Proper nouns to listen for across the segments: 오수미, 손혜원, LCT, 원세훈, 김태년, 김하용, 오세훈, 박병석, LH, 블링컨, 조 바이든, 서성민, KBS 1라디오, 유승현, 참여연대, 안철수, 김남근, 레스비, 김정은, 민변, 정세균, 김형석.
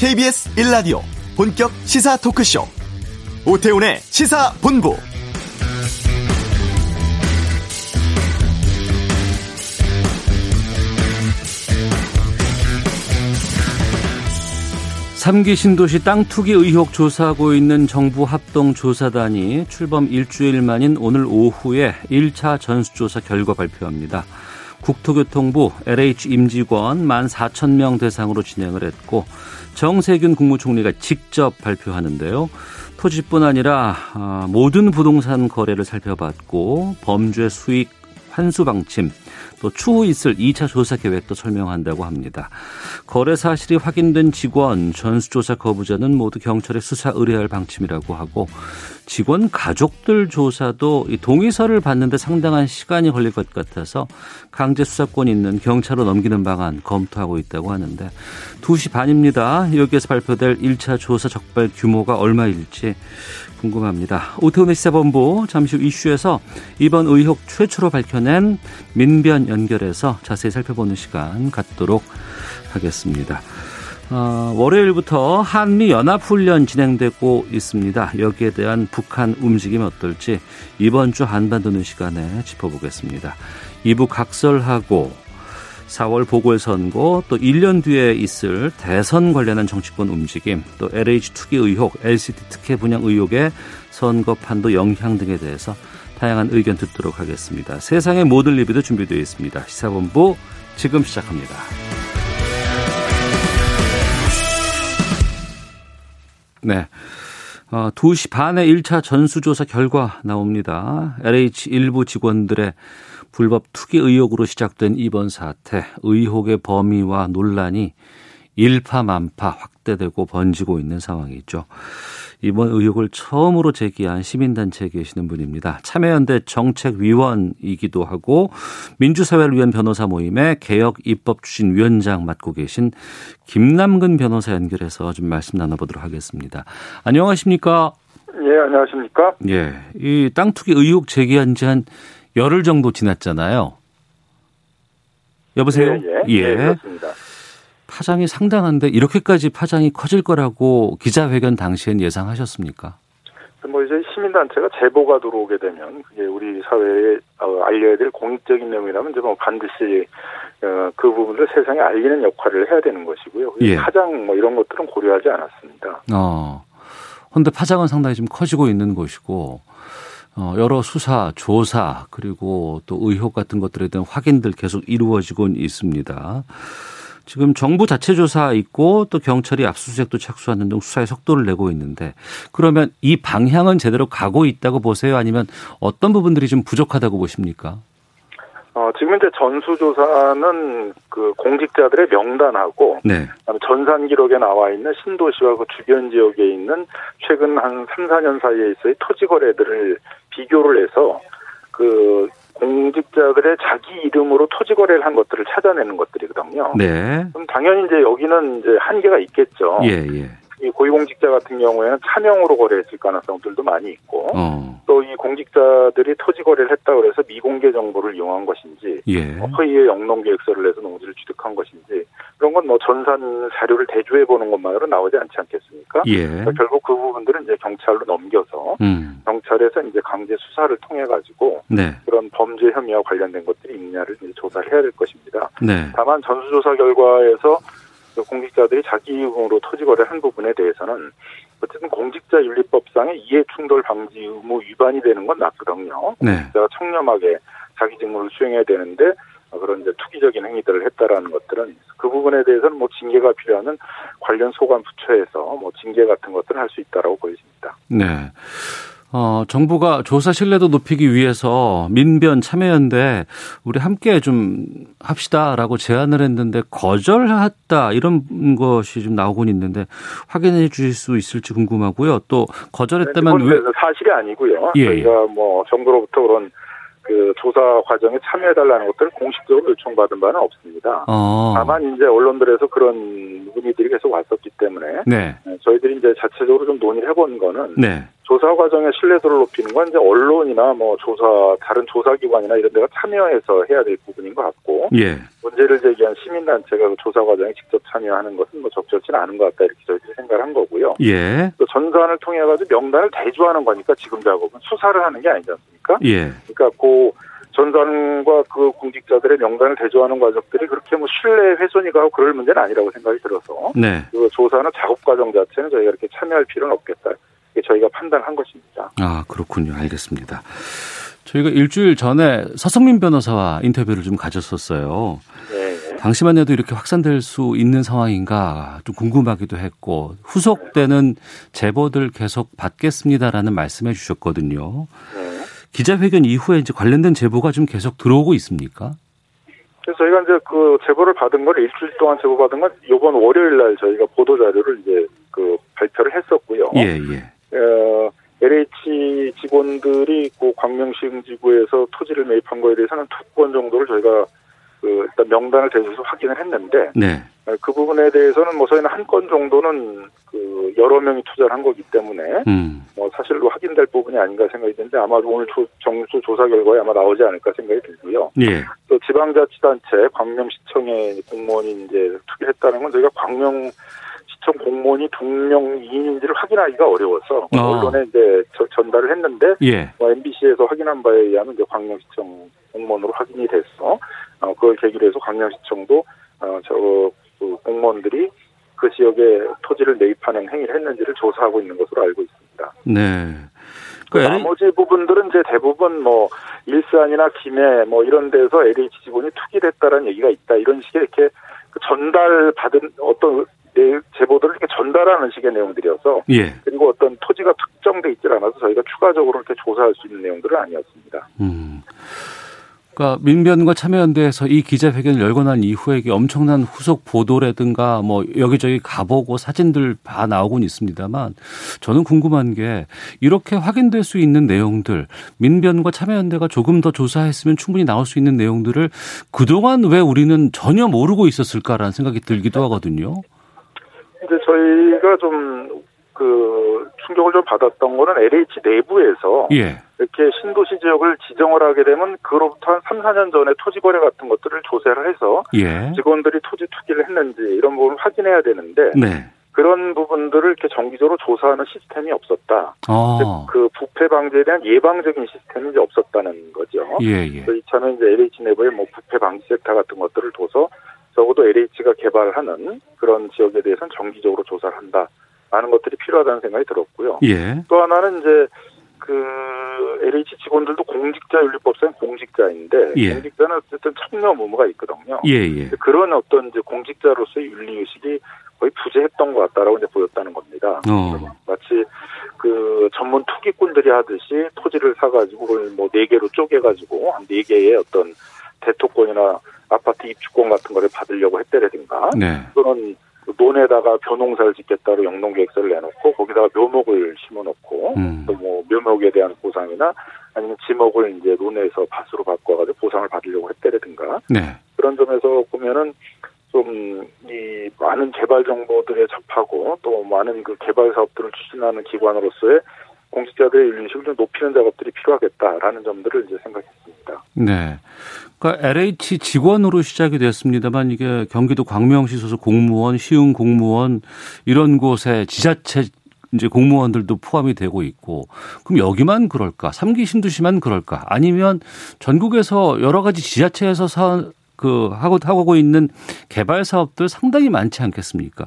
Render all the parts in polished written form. KBS 1라디오 본격 시사 토크쇼 오태훈의 시사본부. 삼기 신도시 땅 투기 의혹 조사하고 있는 정부 합동조사단이 출범 일주일 만인 오늘 오후에 1차 전수조사 결과 발표합니다. 국토교통부 LH 임직원 14,000명 대상으로 진행을 했고 정세균 국무총리가 직접 발표하는데요. 토지뿐 아니라 모든 부동산 거래를 살펴봤고 범죄 수익 환수 방침, 또 추후 있을 2차 조사 계획도 설명한다고 합니다. 거래 사실이 확인된 직원, 전수조사 거부자는 모두 경찰에 수사 의뢰할 방침이라고 하고 직원 가족들 조사도 이 동의서를 받는데 상당한 시간이 걸릴 것 같아서 강제 수사권이 있는 경찰로 넘기는 방안 검토하고 있다고 하는데 2시 반입니다. 여기에서 발표될 1차 조사 적발 규모가 얼마일지 궁금합니다. 오태훈의 시사본부 잠시 후 이슈에서 이번 의혹 최초로 밝혀낸 민변 연결해서 자세히 살펴보는 시간 갖도록 하겠습니다. 월요일부터 한미연합훈련 진행되고 있습니다. 여기에 대한 북한 움직임이 어떨지 이번 주 한반도는 시간에 짚어보겠습니다. 2부 각설하고 4월 보궐선거, 또 1년 뒤에 있을 대선 관련한 정치권 움직임, 또 LH 투기 의혹, LCT 특혜 분양 의혹의 선거 판도 영향 등에 대해서 다양한 의견 듣도록 하겠습니다. 세상의 모든 리뷰도 준비되어 있습니다. 시사본부 지금 시작합니다. 네. 2시 반에 1차 전수조사 결과 나옵니다. LH 일부 직원들의 불법 투기 의혹으로 시작된 이번 사태, 의혹의 범위와 논란이 일파만파 확대되고 번지고 있는 상황이죠. 이번 의혹을 처음으로 제기한 시민단체에 계시는 분입니다. 참여연대 정책위원이기도 하고 민주사회를 위한 변호사 모임의 개혁입법추진위원장 맡고 계신 김남근 변호사 연결해서 좀 말씀 나눠보도록 하겠습니다. 안녕하십니까? 예, 안녕하십니까? 예, 이 땅 투기 의혹 제기한 지 한 열흘 정도 지났잖아요. 여보세요? 예, 그렇습니다. 파장이 상당한데 이렇게까지 파장이 커질 거라고 기자회견 당시엔 예상하셨습니까? 뭐 이제 시민단체가 제보가 들어오게 되면 그게 우리 사회에 알려야 될 공익적인 내용이라면 이제 뭐 반드시 그 부분을 세상에 알리는 역할을 해야 되는 것이고요. 예. 파장 뭐 이런 것들은 고려하지 않았습니다. 그런데 파장은 상당히 지금 커지고 있는 것이고 여러 수사, 조사 그리고 또 의혹 같은 것들에 대한 확인들 계속 이루어지고 있습니다. 지금 정부 자체 조사 있고 또 경찰이 압수수색도 착수하는 등 수사에 속도를 내고 있는데 그러면 이 방향은 제대로 가고 있다고 보세요? 아니면 어떤 부분들이 좀 부족하다고 보십니까? 지금 이제 전수조사는 그 공직자들의 명단하고 네. 전산 기록에 나와 있는 신도시와 그 주변 지역에 있는 최근 한 3, 4년 사이에 있어의 토지 거래들을 비교를 해서 그 공직자들의 자기 이름으로 토지 거래를 한 것들을 찾아내는 것들이거든요. 네. 그럼 당연히 이제 여기는 이제 한계가 있겠죠. 예. 이 고위공직자 같은 경우에는 차명으로 거래했을 가능성들도 많이 있고, 또 이 공직자들이 토지 거래를 했다고 해서 미공개 정보를 이용한 것인지, 허위의 영농계획서를 내서 농지를 취득한 것인지, 그런 건 뭐 전산 자료를 대조해 보는 것만으로 나오지 않지 않겠습니까? 예. 그러니까 결국 그 부분들은 이제 경찰로 넘겨서 경찰에서 이제 강제 수사를 통해 가지고 네. 그런 범죄 혐의와 관련된 것들이 있냐를 이제 조사를 해야 될 것입니다. 네. 다만 전수조사 결과에서 공직자들이 자기 이름으로 토지 거래한 부분에 대해서는 어쨌든 공직자윤리법상의 이해충돌 방지 의무 위반이 되는 건 맞거든요. 공직자가 청렴하게 자기 직무를 수행해야 되는데 그런 이제 투기적인 행위들을 했다라는 것들은 그 부분에 대해서는 뭐 징계가 필요하는 관련 소관 부처에서 뭐 징계 같은 것들을 할 수 있다라고 보여집니다. 네. 정부가 조사 신뢰도 높이기 위해서 민변 참여연대 우리 함께 좀 합시다라고 제안을 했는데 거절했다 이런 것이 좀 나오고 있는데 확인해 주실 수 있을지 궁금하고요. 또 거절했다면 네, 왜 사실이 아니고요. 예. 저희가 뭐 정부로부터 그런 그 조사 과정에 참여해달라는 것들을 공식적으로 요청받은 바는 없습니다. 다만 이제 언론들에서 그런 부분들이 계속 왔었기 때문에 네. 저희들이 이제 자체적으로 좀 논의를 해본 거는 네. 조사 과정의 신뢰도를 높이는 건 이제 언론이나 뭐 다른 조사기관이나 이런 데가 참여해서 해야 될 부분인 것 같고 예. 문제를 제기한 시민단체가 그 조사 과정에 직접 참여하는 것은 뭐 적절치는 않은 것 같다 이렇게 저희들이 생각을 한 거고요. 예. 또 전산을 통해 가지고 명단을 대조하는 거니까 지금 작업은 수사를 하는 게 아니지 않습니까? 예. 그러니까 그 전산과 그 공직자들의 명단을 대조하는 과정들이 그렇게 뭐 신뢰 훼손이 가고 그럴 문제는 아니라고 생각이 들어서 네. 그 조사나 작업 과정 자체는 저희가 이렇게 참여할 필요는 없겠다. 저희가 판단한 것입니다. 아, 그렇군요. 알겠습니다. 저희가 일주일 전에 서성민 변호사와 인터뷰를 좀 가졌었어요. 네. 당시만 해도 이렇게 확산될 수 있는 상황인가 좀 궁금하기도 했고 후속되는 제보들 계속 받겠습니다라는 말씀해 주셨거든요. 네. 기자회견 이후에 이제 관련된 제보가 좀 계속 들어오고 있습니까? 그래서 저희가 이제 그 제보를 받은 걸 일주일 동안 제보받은 건 이번 월요일 날 저희가 보도 자료를 이제 그 발표를 했었고요. 예, 예. LH 직원들이 그 광명시흥지구에서 토지를 매입한 거에 대해서는 2건 정도를 저희가 그 일단 명단을 대조해서 확인을 했는데 네. 그 부분에 대해서는 뭐 저희는 1건 정도는 그 여러 명이 투자를 한 거기 때문에 뭐 사실로 확인될 부분이 아닌가 생각이 드는데 아마 오늘 정수 조사 결과에 아마 나오지 않을까 생각이 들고요. 네. 또 지방자치단체 광명시청의 공무원이 이제 투기했다는 건 저희가 광명시청 공무원이 동명이인인지를 확인하기가 어려워서 언론에 이제 전달을 했는데 예. MBC에서 확인한 바에 의하면 이제 광명시청 공무원으로 확인이 됐어. 그걸 계기로 해서 광명시청도 그 공무원들이 그 지역에 토지를 매입하는 행위를 했는지를 조사하고 있는 것으로 알고 있습니다. 네. 그러니까 나머지 부분들은 이제 대부분 뭐 일산이나 김해 뭐 이런 데서 LH 직원이 투기됐다라는 얘기가 있다 이런 식의 이렇게 전달받은 어떤 제보들을 이렇게 전달하는 식의 내용들이어서 예. 그리고 어떤 토지가 특정돼 있질 않아서 저희가 추가적으로 이렇게 조사할 수 있는 내용들은 아니었습니다. 그러니까 민변과 참여연대에서 이 기자회견을 열고 난 이후에 엄청난 후속 보도라든가 뭐 여기저기 가보고 사진들 다 나오곤 있습니다만 저는 궁금한 게 이렇게 확인될 수 있는 내용들 민변과 참여연대가 조금 더 조사했으면 충분히 나올 수 있는 내용들을 그동안 왜 우리는 전혀 모르고 있었을까라는 생각이 들기도 하거든요. 이제 저희가 좀 그 충격을 좀 받았던 거는 LH 내부에서 예. 이렇게 신도시 지역을 지정을 하게 되면 그로부터 한 3, 4년 전에 토지 거래 같은 것들을 조사를 해서 예. 직원들이 토지 투기를 했는지 이런 부분을 확인해야 되는데 네. 그런 부분들을 이렇게 정기적으로 조사하는 시스템이 없었다. 그 부패 방지에 대한 예방적인 시스템이 이제 없었다는 거죠. 예예. 그래서 이참에 이제 LH 내부에 뭐 부패 방지 섹터 같은 것들을 둬서 적어도 LH가 개발하는 그런 지역에 대해서는 정기적으로 조사를 한다. 많은 것들이 필요하다는 생각이 들었고요. 예. 또 하나는 이제 그 LH 직원들도 공직자윤리법상 공직자인데 예. 공직자는 어쨌든 참여 의무가 있거든요. 예예. 그런 어떤 이제 공직자로서의 윤리의식이 거의 부재했던 것 같다라고 이제 보였다는 겁니다. 마치 그 전문 투기꾼들이 하듯이 토지를 사가지고 그걸 뭐 4개로 쪼개가지고 한 4개의 어떤 대토권이나 아파트 입주권 같은 거를 받으려고 했다라든가 네. 그런 논에다가 벼농사를 짓겠다로 영농계획서를 내놓고 거기다가 묘목을 심어놓고 또 뭐 묘목에 대한 보상이나 아니면 지목을 이제 논에서 밭으로 바꿔가지고 보상을 받으려고 했다라든가 네. 그런 점에서 보면은 좀 이 많은 개발 정보들에 접하고 또 많은 그 개발 사업들을 추진하는 기관으로서의 공직자들의 윤리식을 좀 높이는 작업들이 필요하겠다라는 점들을 이제 생각했습니다. 네. 그러니까 LH 직원으로 시작이 됐습니다만 이게 경기도 광명시 소속 공무원, 시흥 공무원 이런 곳에 지자체 이제 공무원들도 포함이 되고 있고 그럼 여기만 그럴까? 3기 신도시만 그럴까? 아니면 전국에서 여러 가지 지자체에서 하고 있는 개발 사업들 상당히 많지 않겠습니까?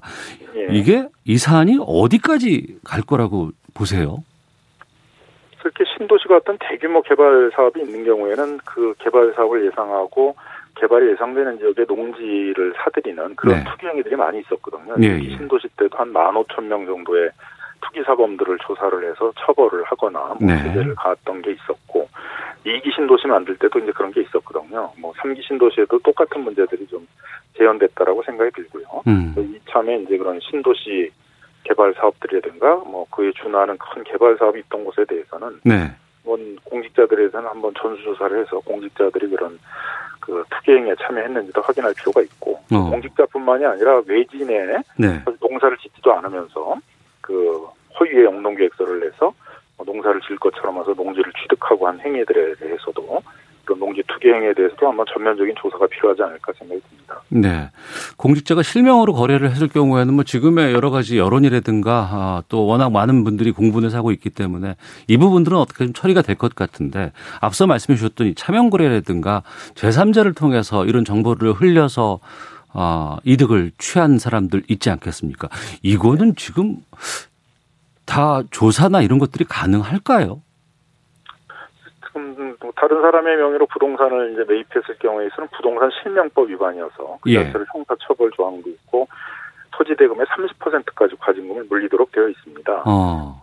예. 이게 이 사안이 어디까지 갈 거라고 보세요? 특히 신도시 같은 대규모 개발 사업이 있는 경우에는 그 개발 사업을 예상하고 개발이 예상되는 지역의 농지를 사들이는 그런 네. 투기 행위들이 많이 있었거든요. 네, 예. 신도시 때도 한 15,000명 정도의 투기 사범들을 조사를 해서 처벌을 하거나 뭐 제재를 네. 가했던 게 있었고 2기 신도시 만들 때도 이제 그런 게 있었거든요. 뭐 3기 신도시에도 똑같은 문제들이 좀 재현됐다라고 생각이 들고요. 이참에 이제 그런 신도시 개발 사업들이라든가 뭐 그에 준하는 큰 개발 사업이 있던 곳에 대해서는 네. 한번 공직자들에 대한 한번 전수조사를 해서 공직자들이 그런 그 투기행위에 참여했는지도 확인할 필요가 있고 공직자뿐만이 아니라 외진에 네. 농사를 짓지도 않으면서 그 허위의 영농계획서를 내서 농사를 질 것처럼 해서 농지를 취득하고 한 행위들에 대해서도 그런 농지 투기 행위에 대해서도 아마 전면적인 조사가 필요하지 않을까 생각이 듭니다. 네, 공직자가 실명으로 거래를 했을 경우에는 뭐 지금의 여러 가지 여론이라든가 또 워낙 많은 분들이 공분을 하고 있기 때문에 이 부분들은 어떻게 좀 처리가 될 것 같은데 앞서 말씀해 주셨던 이 차명 거래라든가 제3자를 통해서 이런 정보를 흘려서 이득을 취한 사람들 있지 않겠습니까? 이거는 지금 다 조사나 이런 것들이 가능할까요? 다른 사람의 명의로 부동산을 이제 매입했을 경우에서는 부동산 실명법 위반이어서 그 자체를 형사처벌 조항도 있고 토지 대금의 30%까지 과징금을 물리도록 되어 있습니다. 그래서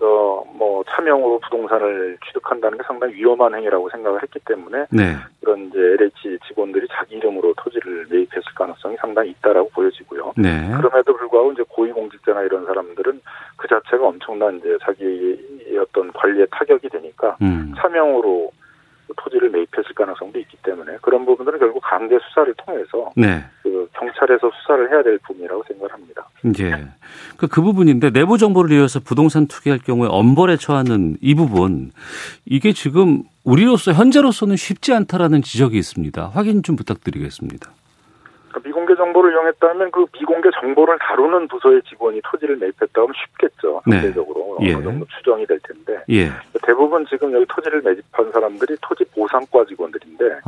뭐 차명으로 부동산을 취득한다는 게 상당히 위험한 행위라고 생각을 했기 때문에 네. 그런 이제 LH 직원들이 자기 이름으로 토지를 매입했을 가능성이 상당히 있다라고 보여지고요. 네. 그럼에도 불구하고 이제 고위공직자나 이런 사람들은 그 자체가 엄청난 이제 자기의 어떤 관리에 타격이 되니까 차명으로 토지를 매입했을 가능성도 있기 때문에 그런 부분들은 결국 강제 수사를 통해서 네. 그 경찰에서 수사를 해야 될 부분이라고 생각합니다. 예. 그 부분인데 내부 정보를 이용해서 부동산 투기할 경우에 엄벌에 처하는 이 부분 이게 지금 우리로서 현재로서는 쉽지 않다라는 지적이 있습니다. 확인 좀 부탁드리겠습니다. 미공개 정보를 이용했다면 그 미공개 정보를 다루는 부서의 직원이 토지를 매입했다 하면 쉽겠죠. 상대적으로 네. 어느 정도 추정이 될 텐데 예. 대부분 지금 여기 토지를 매집한 사람들이 토지보상과 직원들인데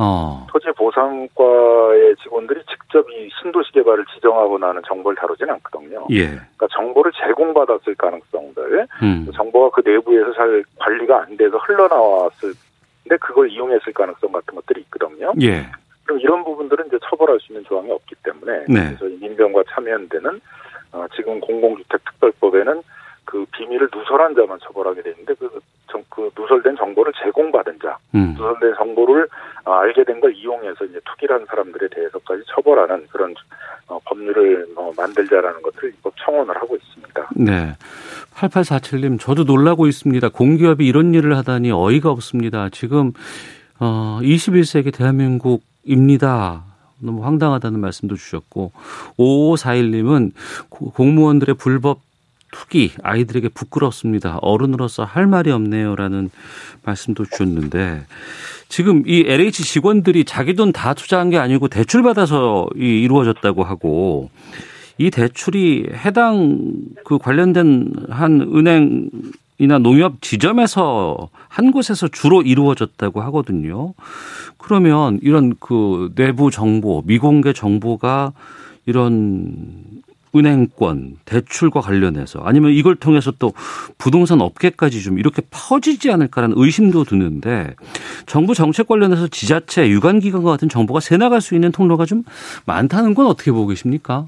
토지보상과의 직원들이 직접 이 신도시개발을 지정하거나 하는 정보를 다루지는 않거든요. 예. 그러니까 정보를 제공받았을 가능성들 정보가 그 내부에서 잘 관리가 안 돼서 흘러나왔을 때 그걸 이용했을 가능성 같은 것들이 있거든요. 예. 그럼 이런 부분들은 이제 처벌할 수 있는 조항이 없기 때문에 네. 그래서 민변과 참여연대는 지금 공공주택특별법에는 그 비밀을 누설한 자만 처벌하게 되는데 그 누설된 정보를 제공받은 자, 누설된 정보를 알게 된 걸 이용해서 이제 투기를 한 사람들에 대해서까지 처벌하는 그런 법률을 만들자라는 것을 입법 청원을 하고 있습니다. 네. 8847님, 저도 놀라고 있습니다. 공기업이 이런 일을 하다니 어이가 없습니다. 지금 21세기 대한민국 입니다. 너무 황당하다는 말씀도 주셨고 5541님은 공무원들의 불법 투기 아이들에게 부끄럽습니다. 어른으로서 할 말이 없네요라는 말씀도 주셨는데 지금 이 LH 직원들이 자기 돈 다 투자한 게 아니고 대출받아서 이루어졌다고 하고 이 대출이 해당 그 관련된 한 은행 이나 농협 지점에서 한 곳에서 주로 이루어졌다고 하거든요. 그러면 이런 그 내부 정보, 미공개 정보가 이런 은행권, 대출과 관련해서 아니면 이걸 통해서 또 부동산 업계까지 좀 이렇게 퍼지지 않을까라는 의심도 드는데 정부 정책 관련해서 지자체, 유관기관과 같은 정보가 새나갈 수 있는 통로가 좀 많다는 건 어떻게 보고 계십니까?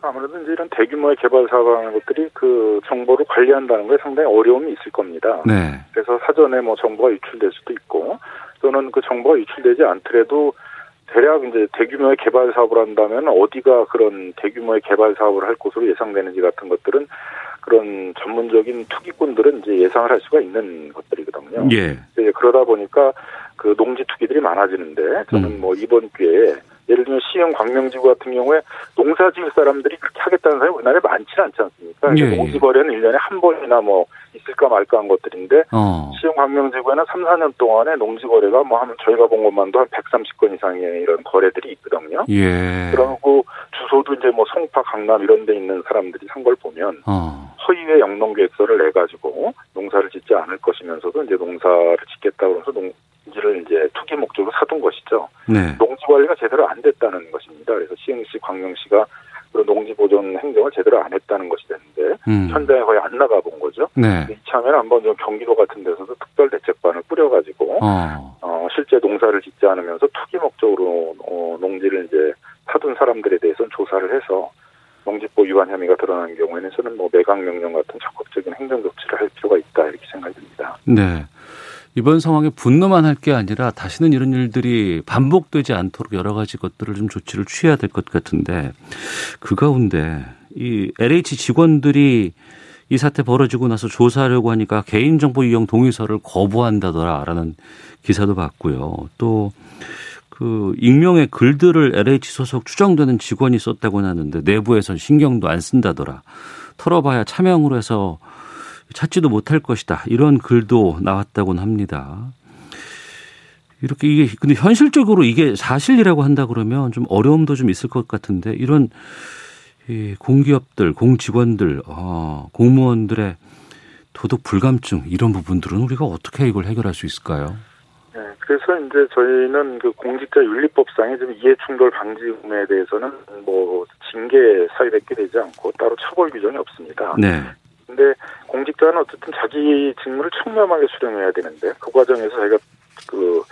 아무래도 이제 이런 대규모의 개발 사업하는 것들이 그 정보를 관리한다는 거에 상당히 어려움이 있을 겁니다. 네. 그래서 사전에 뭐 정보가 유출될 수도 있고 또는 그 정보가 유출되지 않더라도 대략 이제 대규모의 개발 사업을 한다면 어디가 그런 대규모의 개발 사업을 할 것으로 예상되는지 같은 것들은 그런 전문적인 투기꾼들은 이제 예상을 할 수가 있는 것들이거든요. 예. 이제 그러다 보니까 그 농지 투기들이 많아지는데 저는 뭐 이번 기회에 예를 들면 시흥 광명지구 같은 경우에 농사 지을 사람들이 그렇게 하겠다는 사람이 우리나라에 많지는 않지 않습니까? 예, 농지 거래는 1년에 한 번이나 뭐 있을까 말까 한 것들인데 시흥 광명지구에는 3, 4년 동안에 농지 거래가 뭐 하면 저희가 본 것만도 한 130건 이상의 이런 거래들이 있거든요. 예. 그러고 주소도 이제 뭐 송파, 강남 이런 데 있는 사람들이 산 걸 보면 허위의 영농계획서를 내가지고 농사를 짓지 않을 것이면서도 이제 농사를 짓겠다 그러면서 농지를 이제 투기 목적으로 사둔 것이죠. 네. 농지 관리가 제대로 안 됐다는 것입니다. 그래서 시흥시, 광명시가 그런 농지 보존 행정을 제대로 안 했다는 것이 됐는데 현장에 거의 안 나가 본 거죠. 네. 이참에 한번 좀 경기도 같은 데서도 특별 대책반을 꾸려가지고 실제 농사를 짓지 않으면서 투기 목적으로 농지를 이제 사둔 사람들에 대해서는 조사를 해서 농지법 위반 혐의가 드러나는 경우에는 저는 뭐 매각 명령 같은 적극적인 행정 조치를 할 필요가 있다 이렇게 생각이 듭니다. 네. 이번 상황에 분노만 할 게 아니라 다시는 이런 일들이 반복되지 않도록 여러 가지 것들을 좀 조치를 취해야 될 것 같은데 그 가운데 이 LH 직원들이 이 사태 벌어지고 나서 조사하려고 하니까 개인정보 이용 동의서를 거부한다더라라는 기사도 봤고요. 또 그 익명의 글들을 LH 소속 추정되는 직원이 썼다고 하는데 내부에선 신경도 안 쓴다더라. 털어봐야 차명으로 해서 찾지도 못할 것이다. 이런 글도 나왔다고는 합니다. 이렇게 이게 근데 현실적으로 이게 사실이라고 한다 그러면 좀 어려움도 좀 있을 것 같은데 이런 이 공기업들, 공직원들, 공무원들의 도덕 불감증 이런 부분들은 우리가 어떻게 이걸 해결할 수 있을까요? 네, 그래서 이제 저희는 그 공직자 윤리법상의 좀 이해충돌 방지 의무에 대해서는 뭐 징계 사유밖에 되지 않고 따로 처벌 규정이 없습니다. 네. 근데 공직자는 어쨌든 자기 직무를 청렴하게 수행해야 되는데 그 과정에서 자기가 그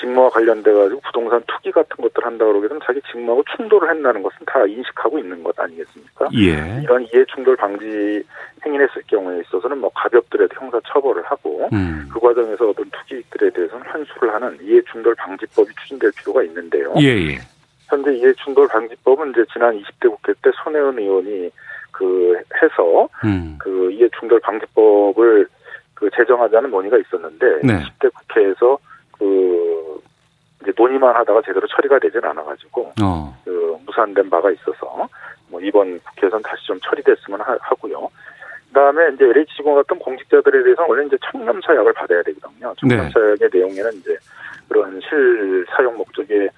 직무와 관련돼가지고 부동산 투기 같은 것들 한다고 그러게 되면 자기 직무하고 충돌을 한다는 것은 다 인식하고 있는 것 아니겠습니까? 예. 이런 이해충돌 방지 행위를 했을 경우에 있어서는 뭐 가볍더라도 형사 처벌을 하고 그 과정에서 어떤 투기들에 대해서는 환수를 하는 이해충돌 방지법이 추진될 필요가 있는데요. 예. 현재 이해충돌 방지법은 이제 지난 20대 국회 때 손혜원 의원이 해서 그 이해충돌 방지법을 제정하자는 논의가 있었는데 네. 20대 국회에서 이제 논의만 하다가 제대로 처리가 되진 않아가지고 무산된 바가 있어서 뭐 이번 국회에서는 다시 좀 처리됐으면 하고요. 그다음에 이제 LH 직원 같은 공직자들에 대해서는 원래 이제 청렴사약을 받아야 되거든요. 청렴사약의 네. 내용에는 이제 그런 실사용 목적의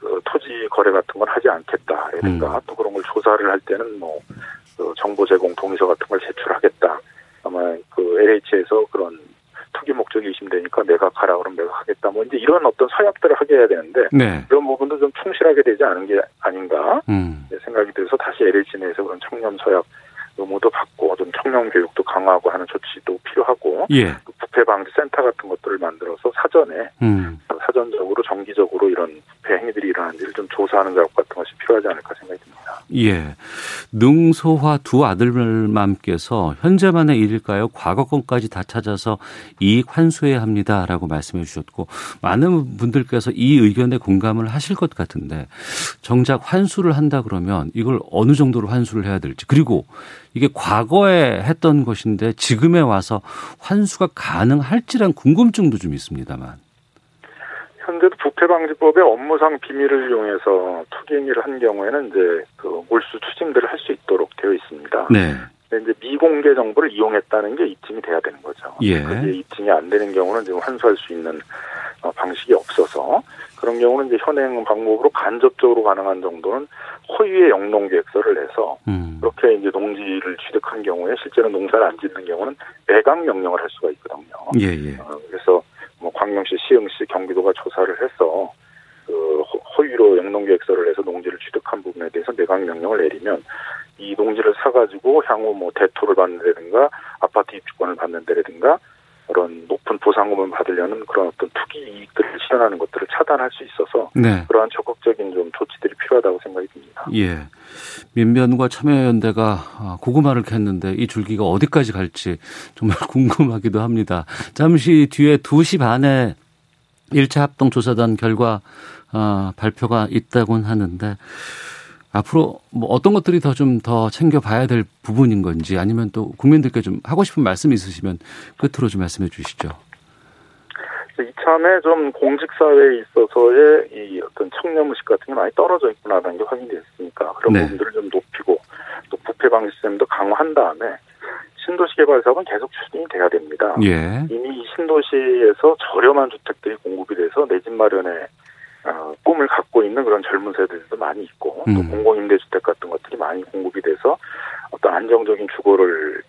그 토지 거래 같은 걸 하지 않겠다라든가 또 그런 걸 조사를 할 때는 뭐 그 정보 제공 동의서 같은 걸 제출하겠다. 아마 그 LH에서 그런 투기 목적이 의심되니까 매각하라 그러면 매각하겠다. 뭐 이제 이런 어떤 서약들을 하게 해야 되는데 네. 이런 부분도 좀 충실하게 되지 않은 게 아닌가 생각이 들어서 다시 LH 내에서 그런 청렴 서약 의무도 받고 좀 청렴 교육도 강화하고 하는 조치도 필요하고 예. 그 부패 방지 센터 같은 것들을 만들어서 사전에 사전적으로 정기적으로 이런 부패 행위들이 일어나는지를 좀 조사하는 작업 같은 것이 필요하지 않을까 생각이 듭니다. 예, 능소화 두 아들맘께서 현재만의 일일까요? 과거 건까지 다 찾아서 이익 환수해야 합니다라고 말씀해 주셨고 많은 분들께서 이 의견에 공감을 하실 것 같은데 정작 환수를 한다 그러면 이걸 어느 정도로 환수를 해야 될지 그리고 이게 과거에 했던 것인데 지금에 와서 환수가 가능할지란 궁금증도 좀 있습니다만. 현재도 부패방지법의 업무상 비밀을 이용해서 투기 행위를 한 경우에는 이제 그 몰수 추징들을 할 수 있도록 되어 있습니다. 네. 근데 이제 미공개 정보를 이용했다는 게 입증이 돼야 되는 거죠. 예. 그게 입증이 안 되는 경우는 지금 환수할 수 있는 방식이 없어서 그런 경우는 이제 현행 방법으로 간접적으로 가능한 정도는 허위의 영농계획서를 해서 그렇게 이제 농지를 취득한 경우에 실제로 농사를 안 짓는 경우는 매각 명령을 할 수가 있거든요. 예. 그래서 뭐 광명시, 시흥시, 경기도가 조사를 해서 그 허위로 영농계획서를 해서 농지를 취득한 부분에 대해서 매각 명령을 내리면 이 농지를 사가지고 향후 뭐 대토를 받는다든가 아파트 입주권을 받는다든가 그런 높은 보상금을 받으려는 그런 어떤 투기 이익들을 실현하는 것들을 차단할 수 있어서 네. 그러한 적극적인 좀 조치들이 필요하다고 생각이 듭니다. 예, 민변과 참여연대가 고구마를 캤는데 이 줄기가 어디까지 갈지 정말 궁금하기도 합니다. 잠시 뒤에 2시 반에 1차 합동조사단 결과 발표가 있다고는 하는데 앞으로 뭐 어떤 것들이 더 좀 더 챙겨봐야 될 부분인 건지 아니면 또 국민들께 좀 하고 싶은 말씀이 있으시면 끝으로 좀 말씀해 주시죠. 이참에 좀 공직사회에 있어서의 이 어떤 청렴의식 같은 게 많이 떨어져 있구나라는 게 확인됐으니까 그런 네. 부분들을 좀 높이고 또 부패방지 시스템도 강화한 다음에 신도시 개발 사업은 계속 추진이 돼야 됩니다. 예. 이미 신도시에서 저렴한 주택들이 공급이 돼서 내 집 마련에 꿈을 갖고 있는 그런 젊은 세대들도 많이 있고 또 공공임대주택 같은 것들이 많이 공급이 돼서 어떤 안정적인 주거를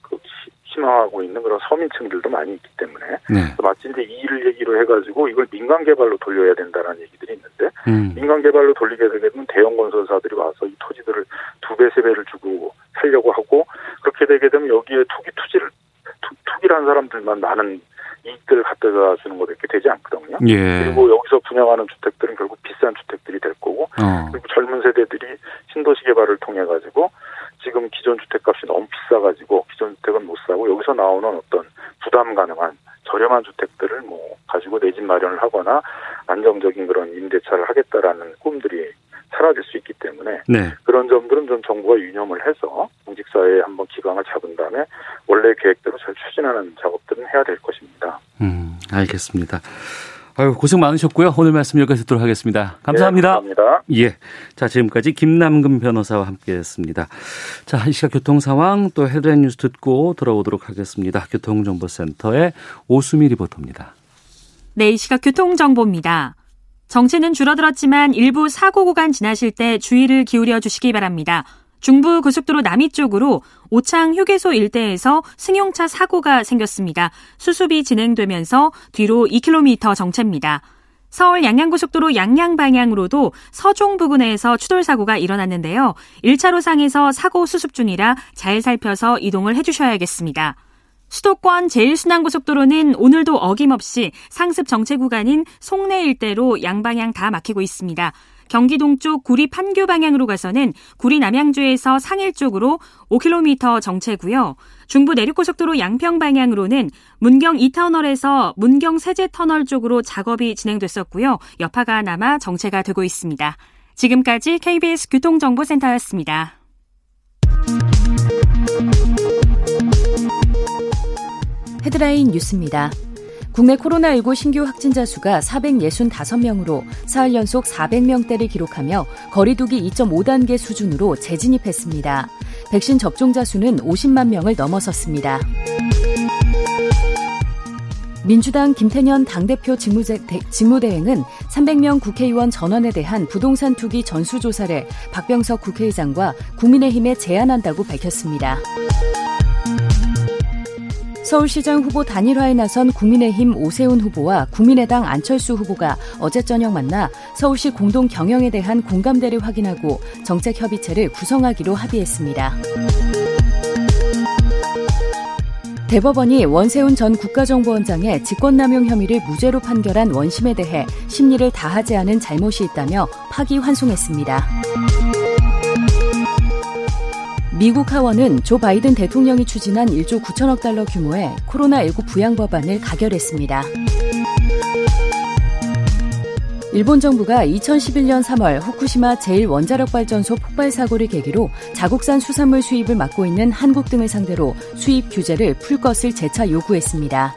희망하고 있는 그런 서민층들도 많이 있기 때문에 네. 마치 이제 이 일을 얘기로 해가지고 이걸 민간 개발로 돌려야 된다는 얘기들이 있는데 민간 개발로 돌리게 되면 대형 건설사들이 와서 이 토지들을 2배, 3배를 주고 살려고 하고 그렇게 되게 되면 여기에 투기를 한 사람들만 많은 이익들을 갖다가 주는 거 이렇게 되지 않거든요. 예. 그리고 여기서 분양하는 주택들은 결국 비싼 주택들이 될 거고 그리고 젊은 세대들이 신도시 개발을 통해 가지고 지금 기존 주택값이 너무 비싸가지고 기존 주택은 못 사고 여기서 나오는 어떤 부담 가능한 저렴한 주택들을 뭐 가지고 내 집 마련을 하거나 안정적인 그런 임대차를 하겠다라는 꿈들이 사라질 수 있기 때문에 네. 그런 점들은 좀 정부가 유념을 해서 공직사회에 한번 기강을 잡은 다음에 원래 계획대로 잘 추진하는 작업들은 해야 될 것입니다. 알겠습니다. 아유, 고생 많으셨고요. 오늘 말씀 여기까지 듣도록 하겠습니다. 감사합니다. 네, 감사합니다. 예. 자, 지금까지 김남근 변호사와 함께 했습니다. 자, 이 시각 교통 상황 또 헤드라인 뉴스 듣고 돌아오도록 하겠습니다. 교통정보센터의 오수미 리포터입니다. 네, 이 시각 교통정보입니다. 정체는 줄어들었지만 일부 사고 구간 지나실 때 주의를 기울여 주시기 바랍니다. 중부 고속도로 남이 쪽으로 오창 휴게소 일대에서 승용차 사고가 생겼습니다. 수습이 진행되면서 뒤로 2km 정체입니다. 서울 양양고속도로 양양 방향으로도 서종 부근에서 추돌 사고가 일어났는데요. 1차로 상에서 사고 수습 중이라 잘 살펴서 이동을 해주셔야겠습니다. 수도권 제1순환고속도로는 오늘도 어김없이 상습 정체 구간인 송내 일대로 양방향 다 막히고 있습니다. 경기 동쪽 구리 판교 방향으로 가서는 구리 남양주에서 상일 쪽으로 5km 정체고요. 중부 내륙고속도로 양평 방향으로는 문경 2터널에서 문경 세제터널 쪽으로 작업이 진행됐었고요. 여파가 남아 정체가 되고 있습니다. 지금까지 KBS 교통정보센터였습니다. 헤드라인 뉴스입니다. 국내 코로나19 신규 확진자 수가 465명으로 사흘 연속 400명대를 기록하며 거리 두기 2.5단계 수준으로 재진입했습니다. 백신 접종자 수는 50만 명을 넘어섰습니다. 민주당 김태년 당대표 직무대행은 300명 국회의원 전원에 대한 부동산 투기 전수조사를 박병석 국회의장과 국민의힘에 제안한다고 밝혔습니다. 서울시장 후보 단일화에 나선 국민의힘 오세훈 후보와 국민의당 안철수 후보가 어제 저녁 만나 서울시 공동 경영에 대한 공감대를 확인하고 정책협의체를 구성하기로 합의했습니다. 대법원이 원세훈 전 국가정보원장의 직권남용 혐의를 무죄로 판결한 원심에 대해 심리를 다하지 않은 잘못이 있다며 파기환송했습니다. 미국 하원은 조 바이든 대통령이 추진한 1조 9천억 달러 규모의 코로나19 부양 법안을 가결했습니다. 일본 정부가 2011년 3월 후쿠시마 제1원자력발전소 폭발 사고를 계기로 자국산 수산물 수입을 막고 있는 한국 등을 상대로 수입 규제를 풀 것을 재차 요구했습니다.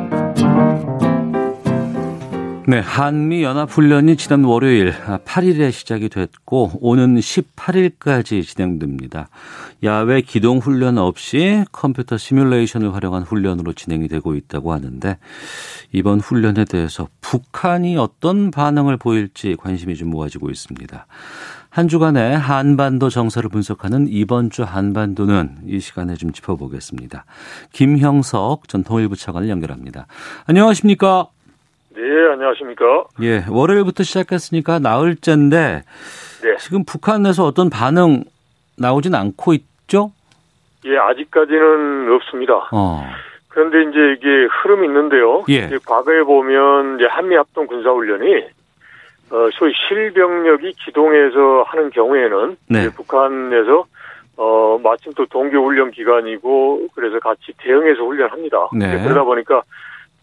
네, 한미연합훈련이 지난 월요일 8일에 시작이 됐고 오는 18일까지 진행됩니다. 야외 기동훈련 없이 컴퓨터 시뮬레이션을 활용한 훈련으로 진행이 되고 있다고 하는데 이번 훈련에 대해서 북한이 어떤 반응을 보일지 관심이 좀 모아지고 있습니다. 한 주간의 한반도 정세를 분석하는 이번 주 한반도는 이 시간에 좀 짚어보겠습니다. 김형석 전 통일부 차관을 연결합니다. 안녕하십니까? 네, 안녕하십니까. 예, 월요일부터 시작했으니까 나흘째인데 네. 지금 북한에서 어떤 반응 나오진 않고 있죠? 예, 아직까지는 없습니다. 그런데 이제 이게 흐름이 있는데요. 예. 이제 과거에 보면 이제 한미 합동 군사훈련이 소위 실병력이 기동해서 하는 경우에는 네. 북한에서 마침 또 동계 훈련 기간이고 그래서 같이 대응해서 훈련합니다. 네. 그러다 보니까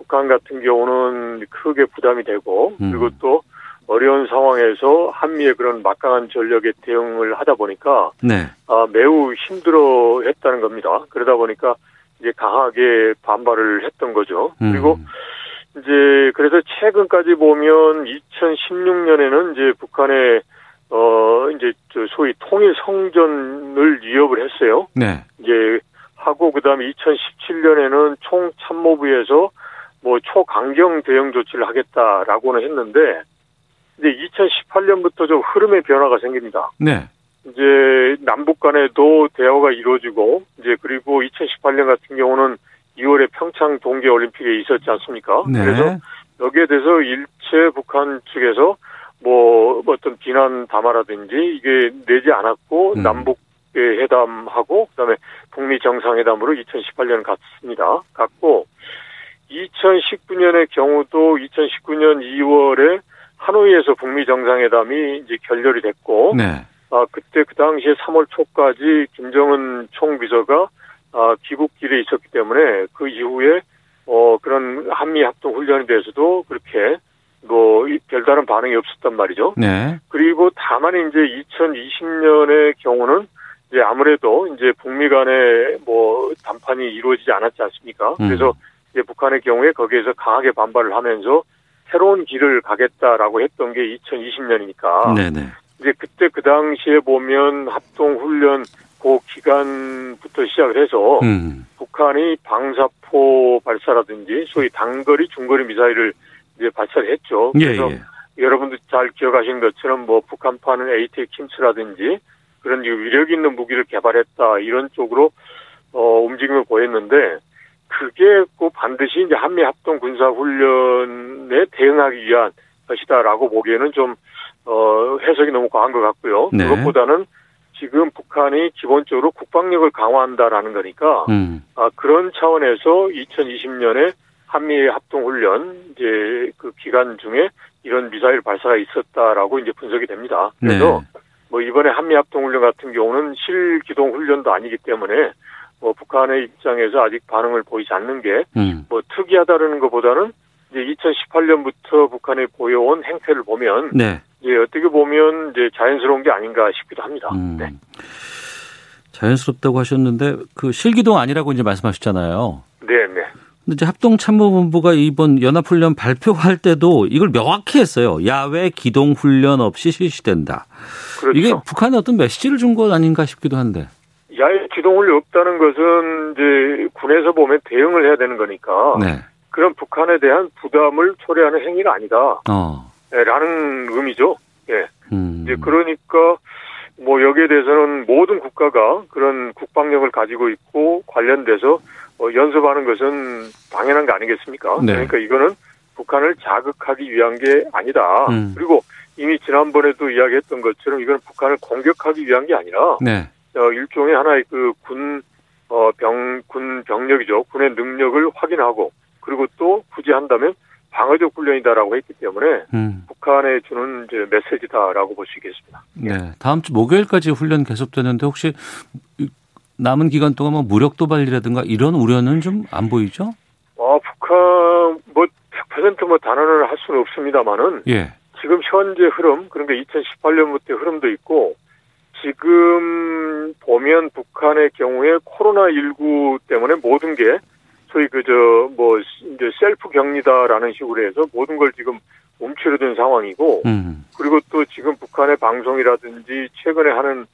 북한 같은 경우는 크게 부담이 되고 그리고 또 어려운 상황에서 한미의 그런 막강한 전력에 대응을 하다 보니까 네. 매우 힘들어했다는 겁니다. 그러다 보니까 이제 강하게 반발을 했던 거죠. 그리고 이제 그래서 최근까지 보면 2016년에는 이제 북한의 이제 소위 통일 성전을 위협을 했어요. 네. 이제 하고 그다음에 2017년에는 총참모부에서 뭐 초강경 대응 조치를 하겠다라고는 했는데 이제 2018년부터 좀 흐름의 변화가 생깁니다. 네. 이제 남북 간에도 대화가 이루어지고 이제 그리고 2018년 같은 경우는 2월에 평창 동계올림픽에 있었지 않습니까? 네. 그래서 여기에 대해서 일체 북한 측에서 뭐 어떤 비난 담화라든지 이게 내지 않았고 남북 회담하고 그다음에 북미 정상회담으로 2018년 갔습니다. 갔고 2019년의 경우도 2019년 2월에 하노이에서 북미 정상회담이 이제 결렬이 됐고, 네. 그때 그 당시에 3월 초까지 김정은 총비서가 귀국길에 있었기 때문에 그 이후에 그런 한미 합동 훈련에 대해서도 그렇게 뭐 별다른 반응이 없었단 말이죠. 네. 그리고 다만 이제 2020년의 경우는 이제 아무래도 이제 북미 간의 뭐 담판이 이루어지지 않았지 않습니까? 그래서 이제 북한의 경우에 거기에서 강하게 반발을 하면서 새로운 길을 가겠다라고 했던 게 2020년이니까. 네네. 이제 그때 그 당시에 보면 합동훈련 그 기간부터 시작을 해서 북한이 방사포 발사라든지 소위 단거리, 중거리 미사일을 이제 발사를 했죠. 그래서 예. 여러분들 잘 기억하신 것처럼 뭐 북한판은 에이테이 킴츠라든지 그런 위력 있는 무기를 개발했다 이런 쪽으로 움직임을 보였는데 그게 꼭 반드시 이제 한미 합동 군사 훈련에 대응하기 위한 것이다라고 보기에는 좀 해석이 너무 과한 것 같고요. 네. 그것보다는 지금 북한이 기본적으로 국방력을 강화한다라는 거니까 그런 차원에서 2020년에 한미 합동 훈련 이제 그 기간 중에 이런 미사일 발사가 있었다라고 이제 분석이 됩니다. 그래서 네. 뭐 이번에 한미 합동 훈련 같은 경우는 실기동 훈련도 아니기 때문에 뭐 북한의 입장에서 아직 반응을 보이지 않는 게 뭐 특이하다라는 것보다는 이제 2018년부터 북한이 보여온 행태를 보면 네. 이제 어떻게 보면 이제 자연스러운 게 아닌가 싶기도 합니다. 네. 자연스럽다고 하셨는데 그 실기동 아니라고 이제 말씀하셨잖아요. 네, 네. 근데 이제 합동참모본부가 이번 연합훈련 발표할 때도 이걸 명확히 했어요. 야외 기동 훈련 없이 실시된다. 그렇죠. 이게 북한에 어떤 메시지를 준 건 아닌가 싶기도 한데. 야외 기동훈련 없다는 것은 이제 군에서 보면 대응을 해야 되는 거니까 네. 그런 북한에 대한 부담을 초래하는 행위가 아니다. 라는 의미죠. 예. 이제 그러니까 뭐 여기에 대해서는 모든 국가가 그런 국방력을 가지고 있고 관련돼서 연습하는 것은 당연한 거 아니겠습니까? 네. 그러니까 이거는 북한을 자극하기 위한 게 아니다. 그리고 이미 지난번에도 이야기했던 것처럼 이건 북한을 공격하기 위한 게 아니라 네. 일종의 하나의 그 군 병력이죠. 군의 능력을 확인하고 그리고 또 굳이 한다면 방어적 훈련이다라고 했기 때문에 북한에 주는 이제 메시지다라고 볼 수 있겠습니다. 네, 다음 주 목요일까지 훈련 계속되는데 혹시 남은 기간 동안 뭐 무력 도발이라든가 이런 우려는 좀 안 보이죠? 북한 뭐 100% 뭐 단언을 할 수는 없습니다만은 예. 지금 현재 흐름 그러니까 2018년부터 흐름도 있고. 지금 보면 북한의 경우에 코로나19 때문에 모든 게 소위 이제 셀프 격리다라는 식으로 해서 모든 걸 지금 움츠러든 상황이고 그리고 또 지금 북한의 방송이라든지 최근에 하는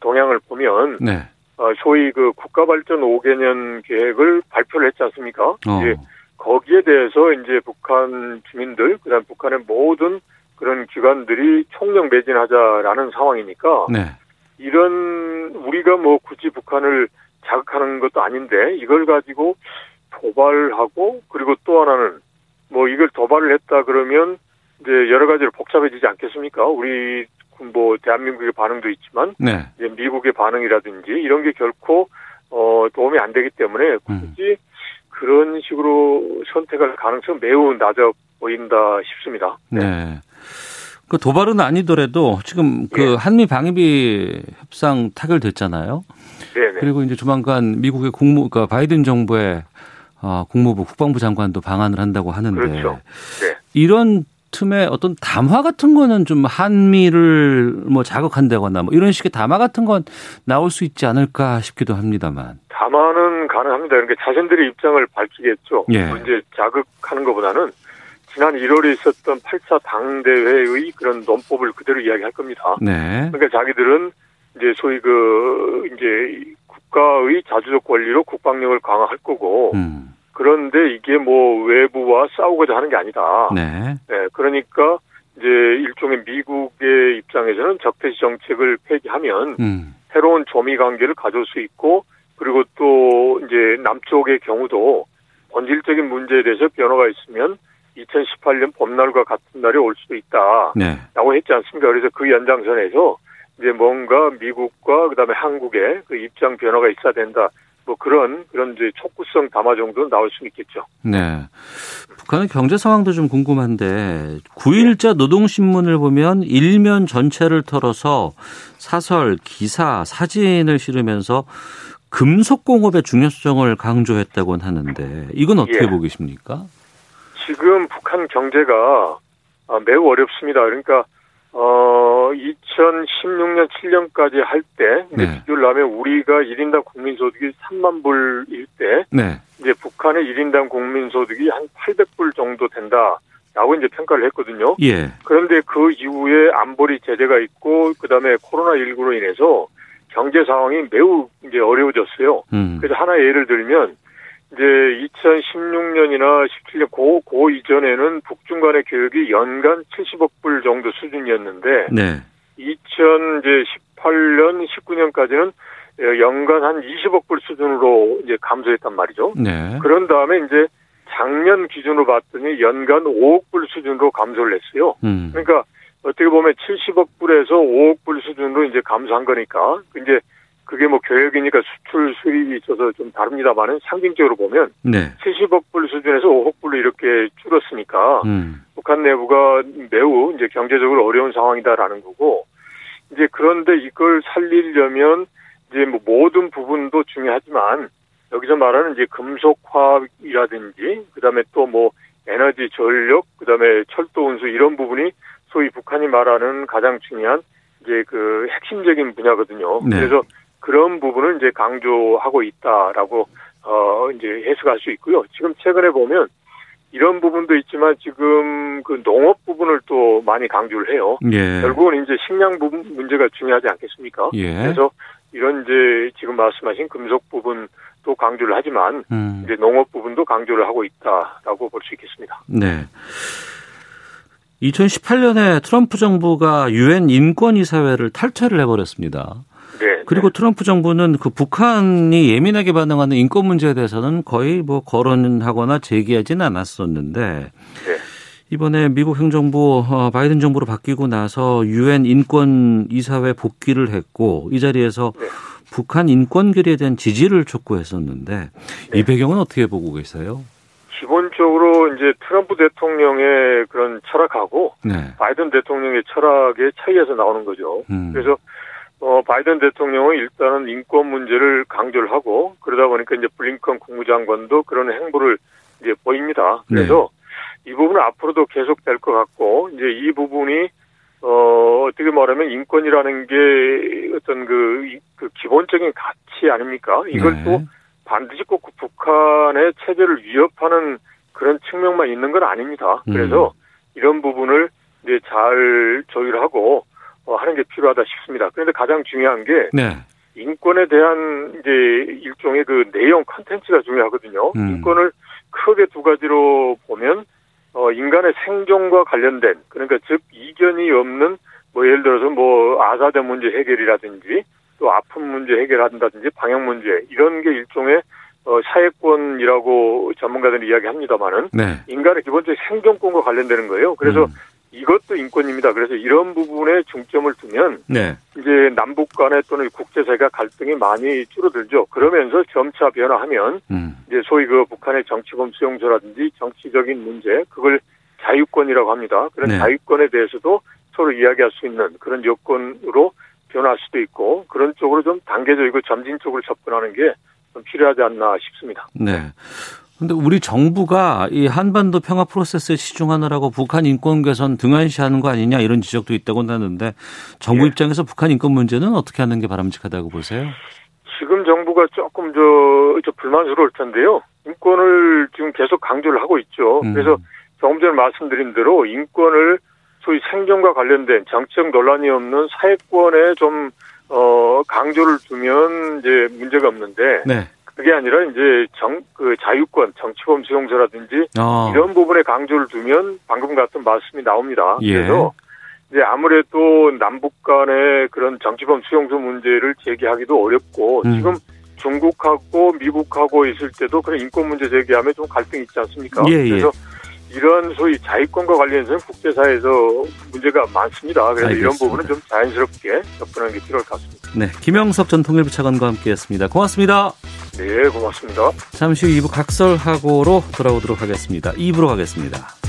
동향을 보면 네. 소위 그 국가발전 5개년 계획을 발표를 했지 않습니까? 이제 거기에 대해서 이제 북한 주민들 그다음 북한의 모든 그런 기관들이 총력 매진하자라는 상황이니까 네. 이런 우리가 뭐 굳이 북한을 자극하는 것도 아닌데 이걸 가지고 도발하고 그리고 또 하나는 뭐 이걸 도발을 했다 그러면 이제 여러 가지로 복잡해지지 않겠습니까? 우리 뭐 대한민국의 반응도 있지만 네. 이제 미국의 반응이라든지 이런 게 결코 도움이 안 되기 때문에 굳이 그런 식으로 선택할 가능성 매우 낮아 보인다 싶습니다. 네. 네. 그 도발은 아니더라도 지금 그 예. 한미 방위비 협상 타결됐잖아요. 네네. 그리고 이제 조만간 미국의 그러니까 바이든 정부의 국무부 국방부 장관도 방한을 한다고 하는데 그렇죠. 네. 이런 틈에 어떤 담화 같은 거는 좀 한미를 뭐 자극한다거나 뭐 이런 식의 담화 같은 건 나올 수 있지 않을까 싶기도 합니다만. 담화는 가능합니다. 그러니까 자신들의 입장을 밝히겠죠. 예. 이제 자극하는 것보다는. 지난 1월에 있었던 8차 당대회의 그런 논법을 그대로 이야기할 겁니다. 네. 그러니까 자기들은 이제 소위 이제 국가의 자주적 권리로 국방력을 강화할 거고, 그런데 이게 뭐 외부와 싸우고자 하는 게 아니다. 네. 네. 그러니까 이제 일종의 미국의 입장에서는 적대시 정책을 폐기하면 새로운 조미 관계를 가져올 수 있고, 그리고 또 이제 외 남쪽의 경우도 본질적인 문제에 대해서 변화가 있으면 2018년 봄날과 같은 날이 올 수도 있다라고 네. 했지 않습니까? 그래서 그 연장선에서 이제 뭔가 미국과 그다음에 한국의 그 입장 변화가 있어야 된다. 뭐 그런 이제 촉구성 담화 정도는 나올 수는 있겠죠. 네. 북한의 경제 상황도 좀 궁금한데 9일자 노동신문을 보면 일면 전체를 털어서 사설, 기사, 사진을 실으면서 금속공업의 중요성을 강조했다고 하는데 이건 어떻게 보고 계십니까? 지금 북한 경제가 매우 어렵습니다. 그러니까 2016년 7년까지 할 때 비교를 하면 우리가 1인당 국민소득이 3만 불일 때 이제 북한의 1인당 국민소득이 한 800불 정도 된다라고 이제 평가를 했거든요. 예. 그런데 그 이후에 안보리 제재가 있고 그다음에 코로나19로 인해서 경제 상황이 매우 이제 어려워졌어요. 그래서 하나 예를 들면 이제 2016년이나 17년 고 이전에는 북중 간의 교역이 연간 70억 불 정도 수준이었는데 2018년 19년까지는 연간 한 20억 불 수준으로 이제 감소했단 말이죠. 네. 그런 다음에 이제 작년 기준으로 봤더니 연간 5억 불 수준으로 감소를 했어요. 그러니까 어떻게 보면 70억 불에서 5억 불 수준으로 이제 감소한 거니까 이제 그게 뭐 교역이니까 수출 수입이 있어서 좀 다릅니다만은 상징적으로 보면 70억 불 수준에서 5억 불로 이렇게 줄었으니까 북한 내부가 매우 이제 경제적으로 어려운 상황이다라는 거고 이제 그런데 이걸 살리려면 이제 뭐 모든 부분도 중요하지만 여기서 말하는 이제 금속화학이라든지 그다음에 또 뭐 에너지 전력 그다음에 철도 운수 이런 부분이 소위 북한이 말하는 가장 중요한 이제 그 핵심적인 분야거든요. 그래서 그런 부분을 이제 강조하고 있다라고 이제 해석할 수 있고요. 지금 최근에 보면 이런 부분도 있지만 지금 그 농업 부분을 또 많이 강조를 해요. 예. 결국은 이제 식량 부분 문제가 중요하지 않겠습니까? 예. 그래서 이런 이제 지금 말씀하신 금속 부분도 강조를 하지만 이제 농업 부분도 강조를 하고 있다라고 볼 수 있겠습니다. 네. 2018년에 트럼프 정부가 유엔 인권이사회를 탈퇴를 해버렸습니다. 그리고 트럼프 정부는 그 북한이 예민하게 반응하는 인권 문제에 대해서는 거의 뭐 거론하거나 제기하진 않았었는데 이번에 미국 행정부 바이든 정부로 바뀌고 나서 유엔 인권이사회 복귀를 했고 이 자리에서 북한 인권 결의에 대한 지지를 촉구했었는데 이 배경은 어떻게 보고 계세요? 기본적으로 이제 트럼프 대통령의 그런 철학하고 바이든 대통령의 철학의 차이에서 나오는 거죠. 그래서 바이든 대통령은 일단은 인권 문제를 강조를 하고 그러다 보니까 이제 블링컨 국무장관도 그런 행보를 이제 보입니다. 그래서 이 부분은 앞으로도 계속될 것 같고 이제 이 부분이 어떻게 말하면 인권이라는 게 어떤 그 기본적인 가치 아닙니까? 이걸 또 반드시 꼭 북한의 체제를 위협하는 그런 측면만 있는 건 아닙니다. 그래서 이런 부분을 이제 잘 조율하고 하는 게 필요하다 싶습니다. 그런데 가장 중요한 게 인권에 대한 이제 일종의 그 내용 컨텐츠가 중요하거든요. 인권을 크게 두 가지로 보면 인간의 생존과 관련된 그러니까 즉 이견이 없는 뭐 예를 들어서 뭐 아사대 문제 해결이라든지 또 아픈 문제 해결한다든지 방역 문제 이런 게 일종의 사회권이라고 전문가들이 이야기합니다만은 인간의 기본적인 생존권과 관련되는 거예요. 그래서 이것도 인권입니다. 그래서 이런 부분에 중점을 두면 이제 남북 간에 또는 국제사회가 갈등이 많이 줄어들죠. 그러면서 점차 변화하면 이제 소위 그 북한의 정치범 수용소라든지 정치적인 문제 그걸 자유권이라고 합니다. 그런 자유권에 대해서도 서로 이야기할 수 있는 그런 여건으로 변화할 수도 있고 그런 쪽으로 좀 단계적이고 점진적으로 접근하는 게 좀 필요하지 않나 싶습니다. 네. 근데 우리 정부가 이 한반도 평화 프로세스에 치중하느라고 북한 인권 개선 등한시하는 거 아니냐 이런 지적도 있다고 하는데 정부 입장에서 북한 인권 문제는 어떻게 하는 게 바람직하다고 보세요? 지금 정부가 조금 저 불만스러울 텐데요. 인권을 지금 계속 강조를 하고 있죠. 그래서 조금 전에 말씀드린 대로 인권을 소위 생존과 관련된 정치적 논란이 없는 사회권에 좀 강조를 두면 이제 문제가 없는데. 그게 아니라 이제 자유권, 정치범 수용소라든지 이런 부분에 강조를 두면 방금 같은 말씀이 나옵니다. 그래서 이제 아무래도 남북 간의 그런 정치범 수용소 문제를 제기하기도 어렵고 지금 중국하고 미국하고 있을 때도 그런 인권 문제 제기하면 좀 갈등이 있지 않습니까? 예, 예. 그래서 이런 소위 자위권과 관련해서는 국제사회에서 문제가 많습니다. 그래서 알겠습니다. 이런 부분은 좀 자연스럽게 접근하는 게 필요할 것 같습니다. 네, 김형석 전 통일부 차관과 함께했습니다. 고맙습니다. 네, 고맙습니다. 잠시 후 2부 각설하고로 돌아오도록 하겠습니다. 2부로 가겠습니다.